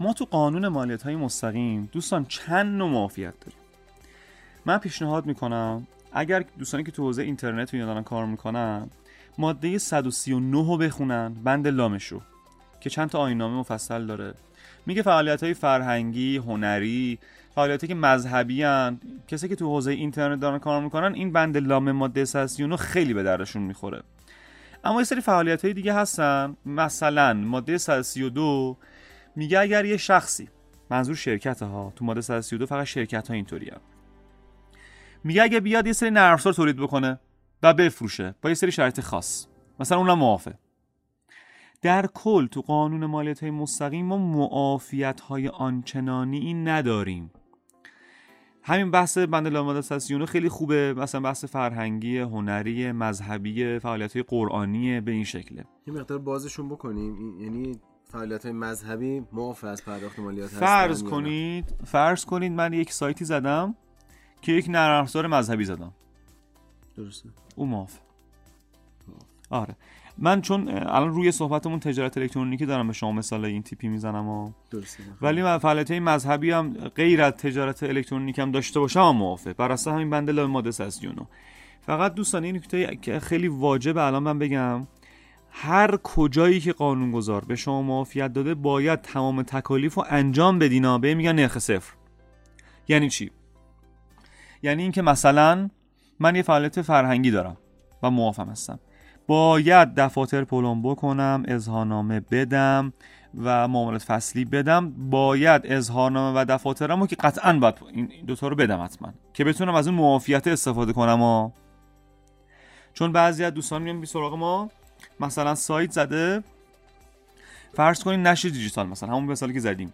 ما تو قانون مالیات‌های مستقیم دوستان چند نوع معافیت داریم. من پیشنهاد میکنم اگر دوستانی که تو حوزه اینترنت و اینا دارن کار میکنن، ماده 139 رو بخونن، بند لامشو که چند تا آیین نامه مفصل داره. میگه فعالیت‌های فرهنگی، هنری، فعالیتی که مذهبی هن، کسی که تو حوزه اینترنت دارن کار میکنن، این بند لام ماده 139 خیلی به دردشون میخوره. اما یه سری فعالیت‌های دیگه هستن، مثلا ماده 132 میگه اگر یه شخصی، منظور شرکت ها، تو ماده 132 فقط شرکت ها اینطوریه، میگه اگه بیاد یه سری نرم افزار تولید بکنه و بفروشه با یه سری شرایط خاص، مثلا اونم موافقه. در کل تو قانون مالیات‌های مستقیم ما معافیت‌های آنچنانی نداریم. همین بحث بند لاماده سسیونو خیلی خوبه، مثلا بحث فرهنگی، هنری، مذهبی، فعالیت‌های قرآنی به این شکله. یه مقدار بازشون بکنیم، یعنی فعالیت‌های مذهبی معاف از پرداخت مالیات هستن. فرض کنید من یک سایتی زدم که یک نرم افزار مذهبی زدم. درسته. اون معاف. آره من چون الان روی صحبتمون تجارت الکترونیکی دارم به شما مثال این تیپی میزنم درسته، ولی من فعالیت‌های مذهبی هم غیر از تجارت الکترونیکی هم داشته باشم هم موافقه، بر اساس همین بند لای ماده 61. فقط دوستان این نکته که خیلی واجبه الان من بگم، هر کجایی که قانونگذار به شما معافیت داده باید تمام تکالیف رو انجام بدینا. به میگن نرخ صفر. یعنی چی؟ یعنی اینکه مثلا من یه فعالیت فرهنگی دارم و معافم هستم، باید دفاتر پلم بکنم، اظهارنامه بدم و معاملات فصلی بدم، باید اظهارنامه و دفاترمو که قطعاً باید این دوتا رو بدم حتما که بتونم از اون معافیت استفاده کنم چون بعضی از دوستان میان بی سراغ ما، مثلا سایت زده، فرض کنید نشر دیجیتال، مثلا همون مثالی که زدیم،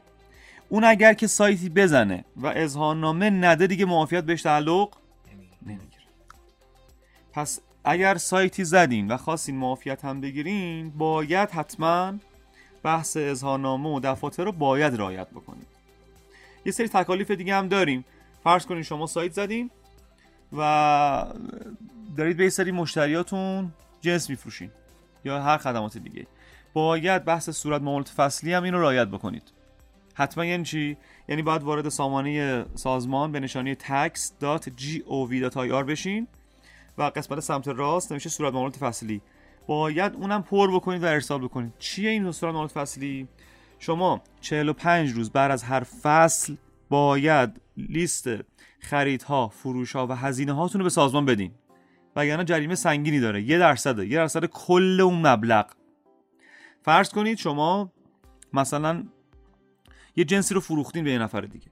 اون اگر که سایتی بزنه و اظهارنامه نده دیگه معافیت بهش تعلق نمیگیره. پس اگر سایتی زدین و خواستین معافیت هم بگیرین باید حتما بحث اظهارنامه و دفاتر رو باید رعایت بکنید. یه سری تکالیف دیگه هم داریم. فرض کنید شما سایت زدین و دارید به یه سری مشتریاتون جنس میفروشین یا هر خدمات دیگه، باید بحث صورت معاملات فصلی هم اینو رعایت بکنید حتما. یعنی چی؟ یعنی باید وارد سامانه سازمان به نشانی tax.gov.ir بشین و قسمت سمت راست نمیشه صورت معاملات فصلی، باید اونم پر بکنید و ارسال بکنید. چیه این صورت معاملات فصلی؟ شما 45 روز بعد از هر فصل باید لیست خریدها، فروشها و هزینه هاتون رو به سازمان بدین، وگرنه جریمه سنگینی داره. 1% 1% کل اون مبلغ. فرض کنید شما مثلا یه جنسی رو فروختین به یه نفر دیگه،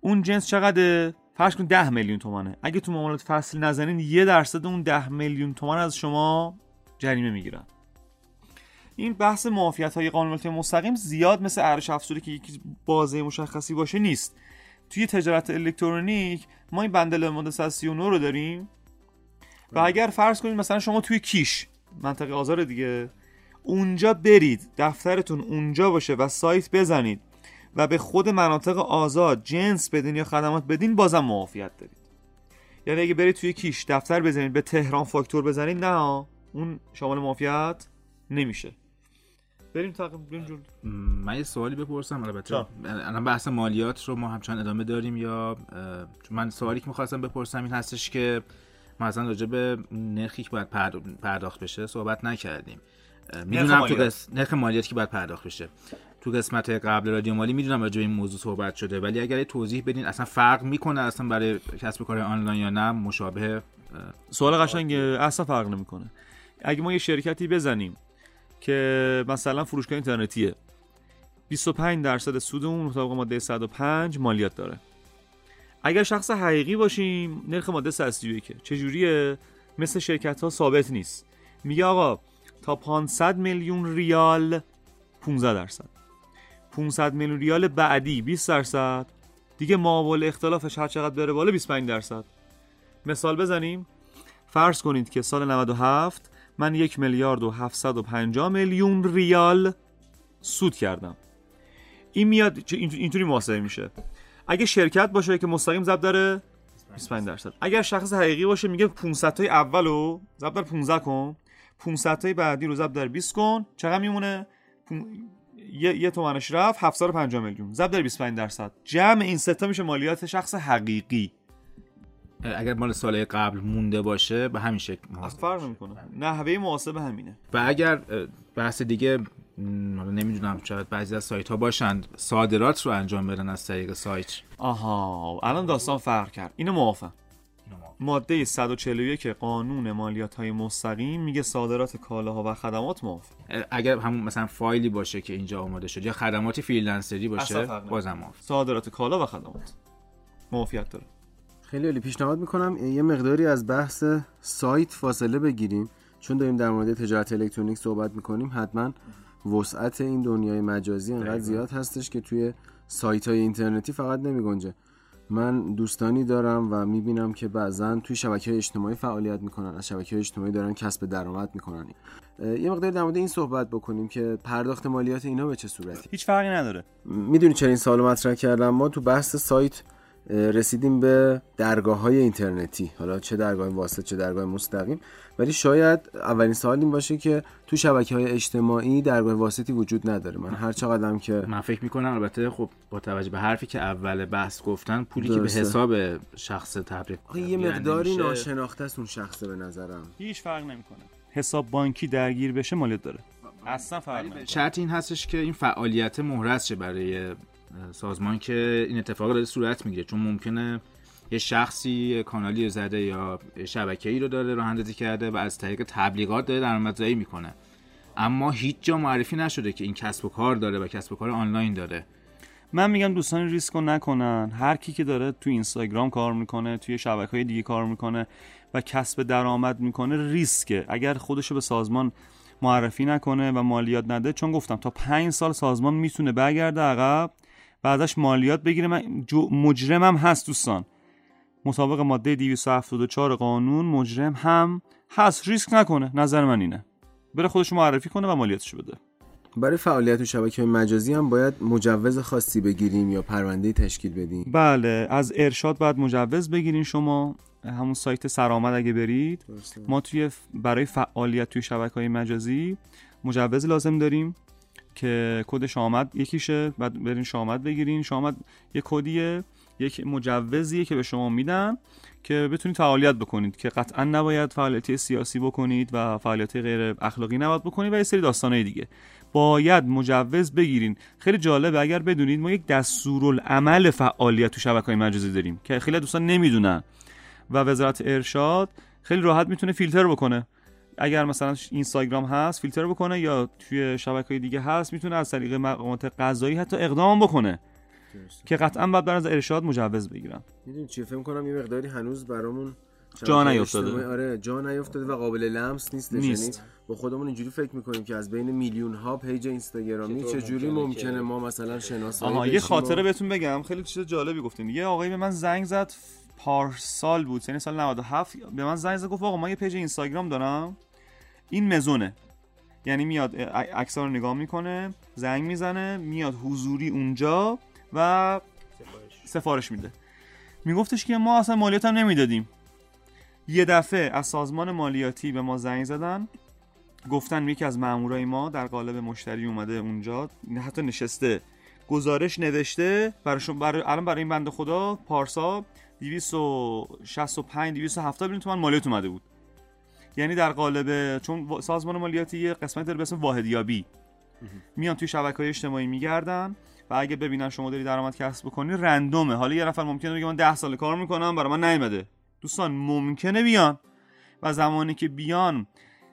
اون جنس چقدر؟ فرض کنید 10 میلیون تومانه. اگه تو معاملات فصل نزنین 1% اون 10 میلیون تومان از شما جریمه میگیرن. این بحث معافیت‌های قانون مالیات مستقیم زیاد مثل ارزش افزوده که یک بازه مشخصی باشه نیست. توی تجارت الکترونیک ما این بند لای ماده 39 رو داریم و اگر فرض کنید مثلا شما توی کیش، منطقه آزار دیگه، اونجا برید دفترتون اونجا باشه و سایت بزنید و به خود مناطق آزاد جنس بدین یا خدمات بدین، بازم معافیت دارید. یعنی اگه برید توی کیش دفتر بزنید به تهران فاکتور بزنید، نه اون شامل معافیت نمیشه. بریم تقریبا. من یه سوالی بپرسم البته الان بحث مالیات رو ما همچنان ادامه داریم، یا من سوالی که می‌خواستم بپرسم این هستش که مثلا راجع به نرخی که باید پرداخت بشه صحبت نکردیم. میدونم تو نرخ مالیاتی که باید پرداخت بشه تو قسمت قبل رادیو مالی میدونم راجع به این موضوع صحبت شده، ولی اگر توضیح بدین اصلا فرق میکنه اصلا برای کسب و کار آنلاین یا نه مشابه؟ سوال قشنگه. اصلا فرق نمیکنه. اگه ما یه شرکتی بزنیم که مثلا فروشگاه اینترنتیه، 25% سود اون مطابق ماده 105 مالیات داره. اگر شخص حقیقی باشیم نرخ ماده 61 چجوریه؟ مثل شرکت ها ثابت نیست، میگه آقا تا 500 میلیون ریال 15%، 500 میلیون ریال بعدی 20% دیگه، معاول اختلافش هر چقدر بره بالا 25%. مثال بزنیم، فرض کنید که سال 97 من 1,750,000,000 ریال سود کردم. این میاد اینطوری محاسبه میشه. اگه شرکت باشه که مستقیم ضرب داره 25%. اگر شخص حقیقی باشه میگه 500 تای اولو ضرب در 15 کن، 500 تای بعدی رو ضرب در 20 کن، چقدر میمونه؟ یه تومنش رفت 750 میلیون ضرب در 25%. جمع این سه تا میشه مالیات شخص حقیقی. اگر مال سال قبل مونده باشه به همین شکل محاسبه فرق میکنه. نحوه محاسبه همینه. و اگر بحث دیگه نمیدونم شاید بعضی از سایت ها باشن صادرات رو انجام بدن از طریق سایت. آها الان داستان فرق کرد. اینو موافقم. ماده 141 قانون مالیات های مستقیم میگه صادرات کالاها و خدمات معاف. اگر همون مثلا فایلی باشه که اینجا آماده شد یا خدمات فریلنسری باشه بازم معاف. صادرات کالا و خدمات معافیت داره. خیلی عالی. پیشنهاد میکنم یه مقداری از بحث سایت فاصله بگیریم، چون داریم در مورد تجارت الکترونیک صحبت میکنیم. حتما وسعت این دنیای مجازی انقدر زیاد هستش که توی سایت‌های اینترنتی فقط نمی‌گنجه. من دوستانی دارم و می‌بینم که بعضن توی شبکه‌های اجتماعی فعالیت می‌کنن، از شبکه‌های اجتماعی دارن کسب درآمد می‌کنن. یه مقدار در مورد این صحبت بکنیم که پرداخت مالیات اینا به چه صورتی؟ هیچ فرقی نداره. می‌دونی چرا این سوالو مطرح کردم؟ ما تو بحث سایت رسیدیم به درگاه‌های اینترنتی، حالا چه درگاه واسط چه درگاه مستقیم، ولی شاید اولین سوال این باشه که تو شبکه‌های اجتماعی درگاه واسطی وجود نداره. من هر چقدرم که من فکر می‌کنم، البته خب با توجه به حرفی که اول بحث گفتن، پولی درسته که به حساب شخص تبرئه یه مقداری ناشناخته است اون شخص، به نظرم هیچ فرق نمی‌کنه. حساب بانکی درگیر بشه مالیات داره اصلا فرق نمی‌کنه. شرط این هستش که این فعالیت مهرس شه برای سازمان که این اتفاق داره صورت میگیره، چون ممکنه یه شخصی کانالی رو زده یا شبکه‌ای رو داره راه اندازی کرده و از طریق تبلیغات داره درآمدزایی میکنه، اما هیچ جا معرفی نشده که این کسب و کار داره و کسب و کار آنلاین داره. من میگم دوستان ریسک رو نکنن. هر کی که داره تو اینستاگرام کار میکنه، توی شبکه‌های دیگه کار میکنه و کسب درآمد میکنه، ریسکه. اگر خودشو به سازمان معرفی نکنه و مالیات نده، چون گفتم تا 5 سال سازمان میتونه برگرده عقب و ازش مالیات بگیره. مجرم هم هست دوستان، مطابق ماده 274 قانون مجرم هم هست. ریسک نکنه، نظر من اینه بره خودش معرفی کنه و مالیاتش بده. برای فعالیت تو شبکه‌های مجازی هم باید مجوز خاصی بگیریم یا پرونده تشکیل بدیم؟ بله، از ارشاد باید مجوز بگیرین. شما همون سایت سرآمد اگه برید، ما توی برای فعالیت توی شبکه‌های مجازی مجوز لازم داریم که کد شامد یکیشه، بعد برین شامد بگیرین. شامد یک کدیه، یک مجوزیه که به شما میدن که بتونید فعالیت بکنید، که قطعا نباید فعالیت سیاسی بکنید و فعالیت غیر اخلاقی نباید بکنید و یه سری داستانای دیگه. باید مجوز بگیرین. خیلی جالبه اگر بدونید، ما یک دستورالعمل فعالیت تو شبکه‌های مجازی داریم که خیلی دوستان نمیدونن و وزارت ارشاد خیلی راحت میتونه فیلتر بکنه. اگر مثلا اینستاگرام هست فیلتر بکنه، یا توی شبکه‌های دیگه هست میتونه از طریق مقامات قضایی حتی اقدام بکنه که قطعاً بعد از ارشاد مجوز بگیرن. میدونی چی فکر کنم، یه مقداری هنوز برامون جا نیافتاده. آره جا نیافتاده و قابل لمس نیست. یعنی با خودمون اینجوری فکر میکنیم که از بین میلیون ها پیج اینستاگرامی چه جوری ممکنه ما مثلا شناسایی بشیم. یه خاطره بهتون بگم، خیلی چیز جالبی گفتین. یه آقایی به من زنگ زد، پارسال بود، یعنی سال 97، به من زنگ زد گفت آقا من یه پیج اینستاگرام دارم، این مزونه، یعنی میاد عکس‌ها رو نگاه میکنه، زنگ میزنه، میاد حضوری اونجا و سفارش میده. میگفتش که ما اصلا مالیات هم نمیدادیم. یه دفعه از سازمان مالیاتی به ما زنگ زدن، گفتن یکی از مامورای ما در قالب مشتری اومده اونجا، حتی نشسته، گزارش نوشته براشون، الان برای این بنده خدا پارسا 265 270 میلیون تومان مالیات اومده بود. یعنی در قالب، چون سازمان مالیاتی یه قسمت داره به اسم واحدیابی، میان توی شبکه‌های اجتماعی میگردن و اگه ببینن شما داری درآمد کسب بکنی، رندومه. حالا یه نفر ممکنه بگه من 10 سال کار میکنم برای من نیومده. دوستان ممکنه بیان و زمانی که بیان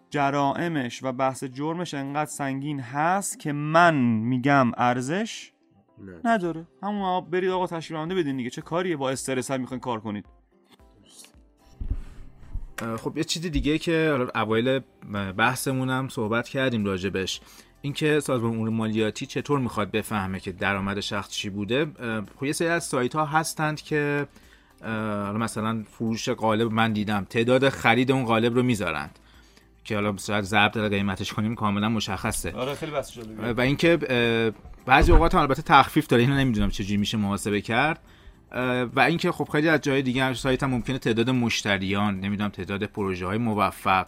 جرائمش و بحث جرمش انقدر سنگین هست که من میگم ارزش نداره. همون برید آقا تشکیل بنده بدین دیگه، چه کاریه با استرس هم میخواین کار کنید. خب یه چیز دیگه که اوایل بحثمون هم صحبت کردیم راجبش، این که سازمان امور مالیاتی چطور میخواد بفهمه که درآمد شخص چی بوده. خب یه سری از سایت ها هستند که مثلا فروش قالب، من دیدم تعداد خرید اون قالب رو میذارند که حالا مثلا ضبط و قیمتش کنیم کاملا مشخصه. آره خیلی بس شده. و اینکه بعضی اوقات هم البته تخفیف داره، اینو نمیدونم چجوری میشه محاسبه کرد. و اینکه خب خیلی از جای دیگه هم سایت هم ممکنه تعداد مشتریان، نمیدونم تعداد پروژه های موفق،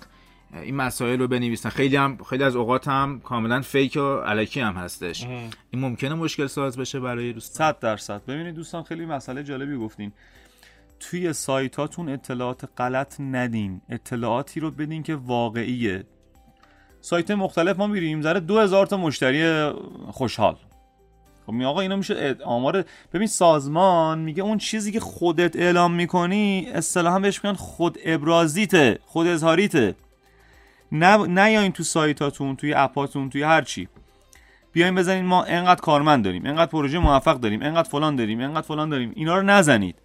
این مسائل رو بنویسن. خیلی از اوقات هم کاملا فیک و الکی هم هستش. این ممکنه مشکل ساز بشه برای دوستان 100%. ببینید دوستان خیلی مسئله جالبی گفتین. توی سایتاتون اطلاعات غلط ندین، اطلاعاتی رو بدین که واقعیه. سایت مختلف ما میریم زره 2000 تا مشتری خوشحال. خب می آقا اینا میشه آمار. ببین سازمان میگه اون چیزی که خودت اعلام میکنی اصطلاحا بهش میگن خود ابرازیته، خود اظهاریته. نه یا این تو سایتاتون، توی اپاتون، توی هر چی بیاین بزنین ما اینقدر کارمند داریم، اینقدر پروژه موفق داریم، اینقدر فلان داریم، اینقدر فلان داریم. اینا رو نزنید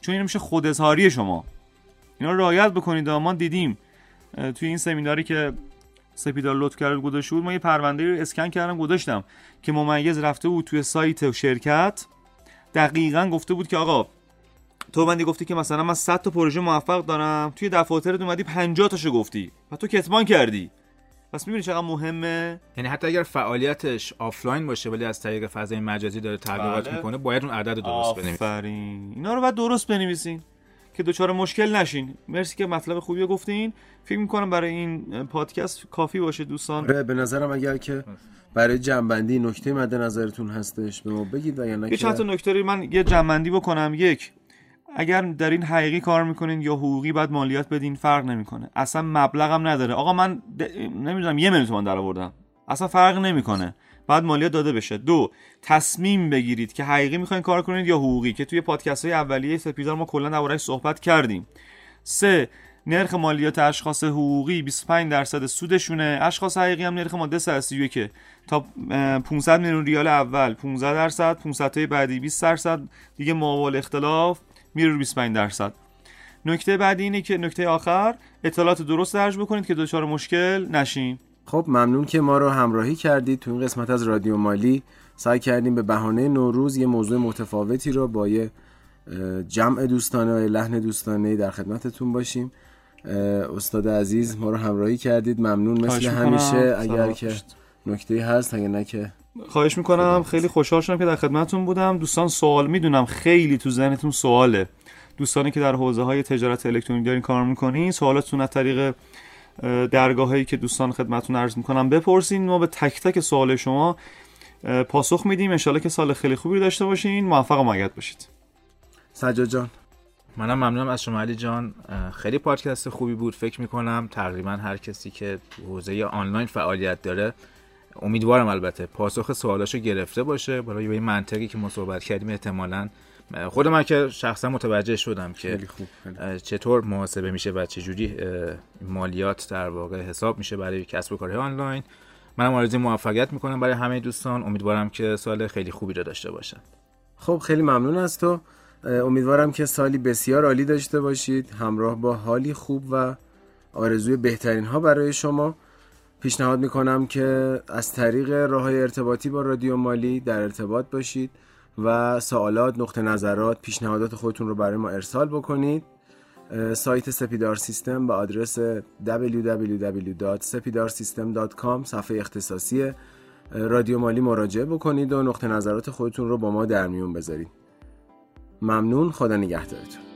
چون این میشه خود اظهاری شما. اینا رو رعایت بکنید. ما دیدیم توی این سمیناری که سپیدار لطف کرد گذاشت بود، ما یه پرونده رو اسکن کردم گذاشتم که ممیز رفته بود توی سایت شرکت، دقیقاً گفته بود که آقا تو بندی گفتی که مثلا من 100 تا پروژه موفق دارم، توی دفاترت اومدی 50 تاشو گفتی و تو کتمان کردی پس می‌بینی چقدر مهمه، یعنی حتی اگر فعالیتش آفلاین باشه ولی از طریق فضای مجازی داره تبلیغات میکنه باید اون عدد درست بنویسین. آفرین، اینا رو باید درست بنویسین که دوچار مشکل نشین. مرسی که مطلب خوبی گفتین. فکر می‌کنم برای این پادکست کافی باشه دوستان. به نظرم اگر که برای جنبندی نکته مد نظرتون هستش به ما بگید، یا نه چند تا نکته من یه جنبندی بکنم. یک، اگر در این حقیقی کار میکنین یا حقوقی بعد مالیات بدین فرق نمیکنه، اصلا مبلغم نداره. آقا من نمیدونم 1 میلیون تومان درآوردم، اصلا فرق نمیکنه، بعد مالیات داده بشه. دو، تصمیم بگیرید که حقیقی میخواین کار کنید یا حقوقی، که توی پادکست های اولیه سپیدار ما کلا درباره‌اش صحبت کردیم. سه، نرخ مالیات اشخاص حقوقی 25% سودشونه، اشخاص حقیقی هم نرخ ماده 31 تا 500 میلیون ریال اول 15%، 500 تای بعدی 20%، دیگه معاول اختلاف میره رو 25%. نکته بعدی اینه که نکته آخر، اطلاعات درست درج بکنید که دچار مشکل نشین. خب ممنون که ما رو همراهی کردید تو این قسمت از رادیو مالی. سعی کردیم به بهانه نوروز یه موضوع متفاوتی رو با یه جمع دوستانه و لحن دوستانه در خدمتتون باشیم. استاد عزیز ما رو همراهی کردید، ممنون مثل همیشه. اگر که نکته‌ای هست، اگر نه که خواهش میکنم. خیلی خوشحال شدم که در خدمتتون بودم. دوستان سوال، میدونم خیلی تو ذهنتون سواله، دوستانی که در حوزه های تجارت الکترونیکی دارین کار میکنین، سوالاتتون از طریق درگاهایی که دوستان خدمتتون عرض میکنم بپرسین، ما به تک تک سوال شما پاسخ میدیم. ان شاءالله که سال خیلی خوبی داشته باشین. موفق و مقید باشید. سجاد جان، منم ممنونم از شما. علی جان، خیلی پادکست خوبی بود. فکر میکنم تقریبا هر کسی که حوزه آنلاین فعالیت داره، امیدوارم البته پاسخ سوالاشو گرفته باشه. برای این منطقی که ما صحبت کردیم احتمالاً خود من که شخصا متوجه شدم که چطور محاسبه میشه و چجوری مالیات در واقع حساب میشه برای کسب و کارهای آنلاین. منم آرزوی موفقیت میکنم برای همه دوستان. امیدوارم که سال خیلی خوبی رو داشته باشن. خب خیلی ممنون از تو. امیدوارم که سالی بسیار عالی داشته باشید، همراه با حالی خوب و آرزوی بهترین ها برای شما. پیشنهاد میکنم که از طریق راههای ارتباطی با رادیو مالی در ارتباط باشید و سوالات، نقطه نظرات، پیشنهادات خودتون رو برای ما ارسال بکنید. سایت سپیدار سیستم با آدرس www.speedarsystem.com، صفحه اختصاصی رادیو مالی مراجعه بکنید و نقطه نظرات خودتون رو با ما در میون بذارید. ممنون، خدا نگهدارتون.